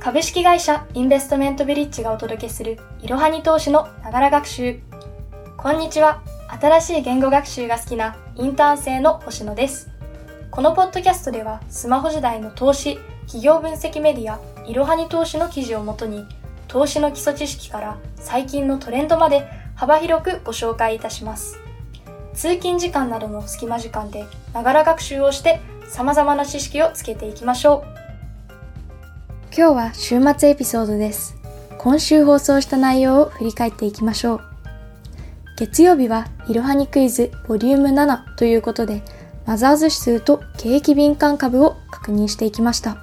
株式会社インベストメントビリッジがお届けするいろはに投資のながら学習。こんにちは。新しい言語学習が好きなインターン生の星野です。このポッドキャストではスマホ時代の投資企業分析メディアいろはに投資の記事をもとに、投資の基礎知識から最近のトレンドまで幅広くご紹介いたします。通勤時間などの隙間時間でながら学習をして様々な知識をつけていきましょう。今日は週末エピソードです。今週放送した内容を振り返っていきましょう。月曜日はいろはにクイズボリューム7ということで、マザーズ指数と景気敏感株を確認していきました。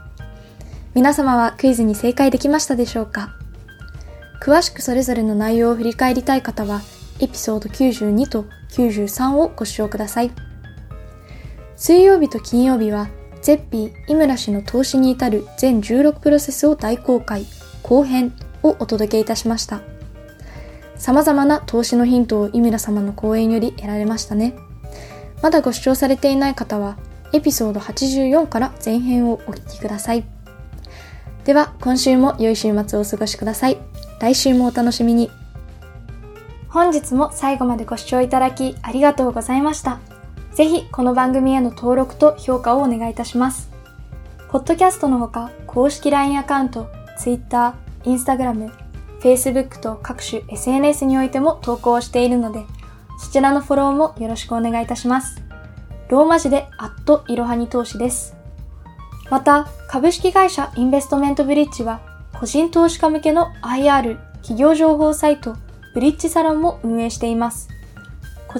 皆様はクイズに正解できましたでしょうか？詳しくそれぞれの内容を振り返りたい方はエピソード92と93をご視聴ください。水曜日と金曜日はゼッピー井村氏の投資に至る全16プロセスを大公開後編をお届けいたしました。様々な投資のヒントを井村様の講演より得られましたね。まだご視聴されていない方はエピソード84から前編をお聞きください。では今週も良い週末をお過ごしください。来週もお楽しみに。本日も最後までご視聴いただきありがとうございました。ぜひこの番組への登録と評価をお願いいたします。ポッドキャストのほか、公式 LINE アカウント、Twitter、Instagram、Facebook と各種 SNS においても投稿しているので、そちらのフォローもよろしくお願いいたします。ローマ字でいろはに投資です。また、株式会社インベストメントブリッジは、個人投資家向けの IR、企業情報サイト、ブリッジサロンも運営しています。こ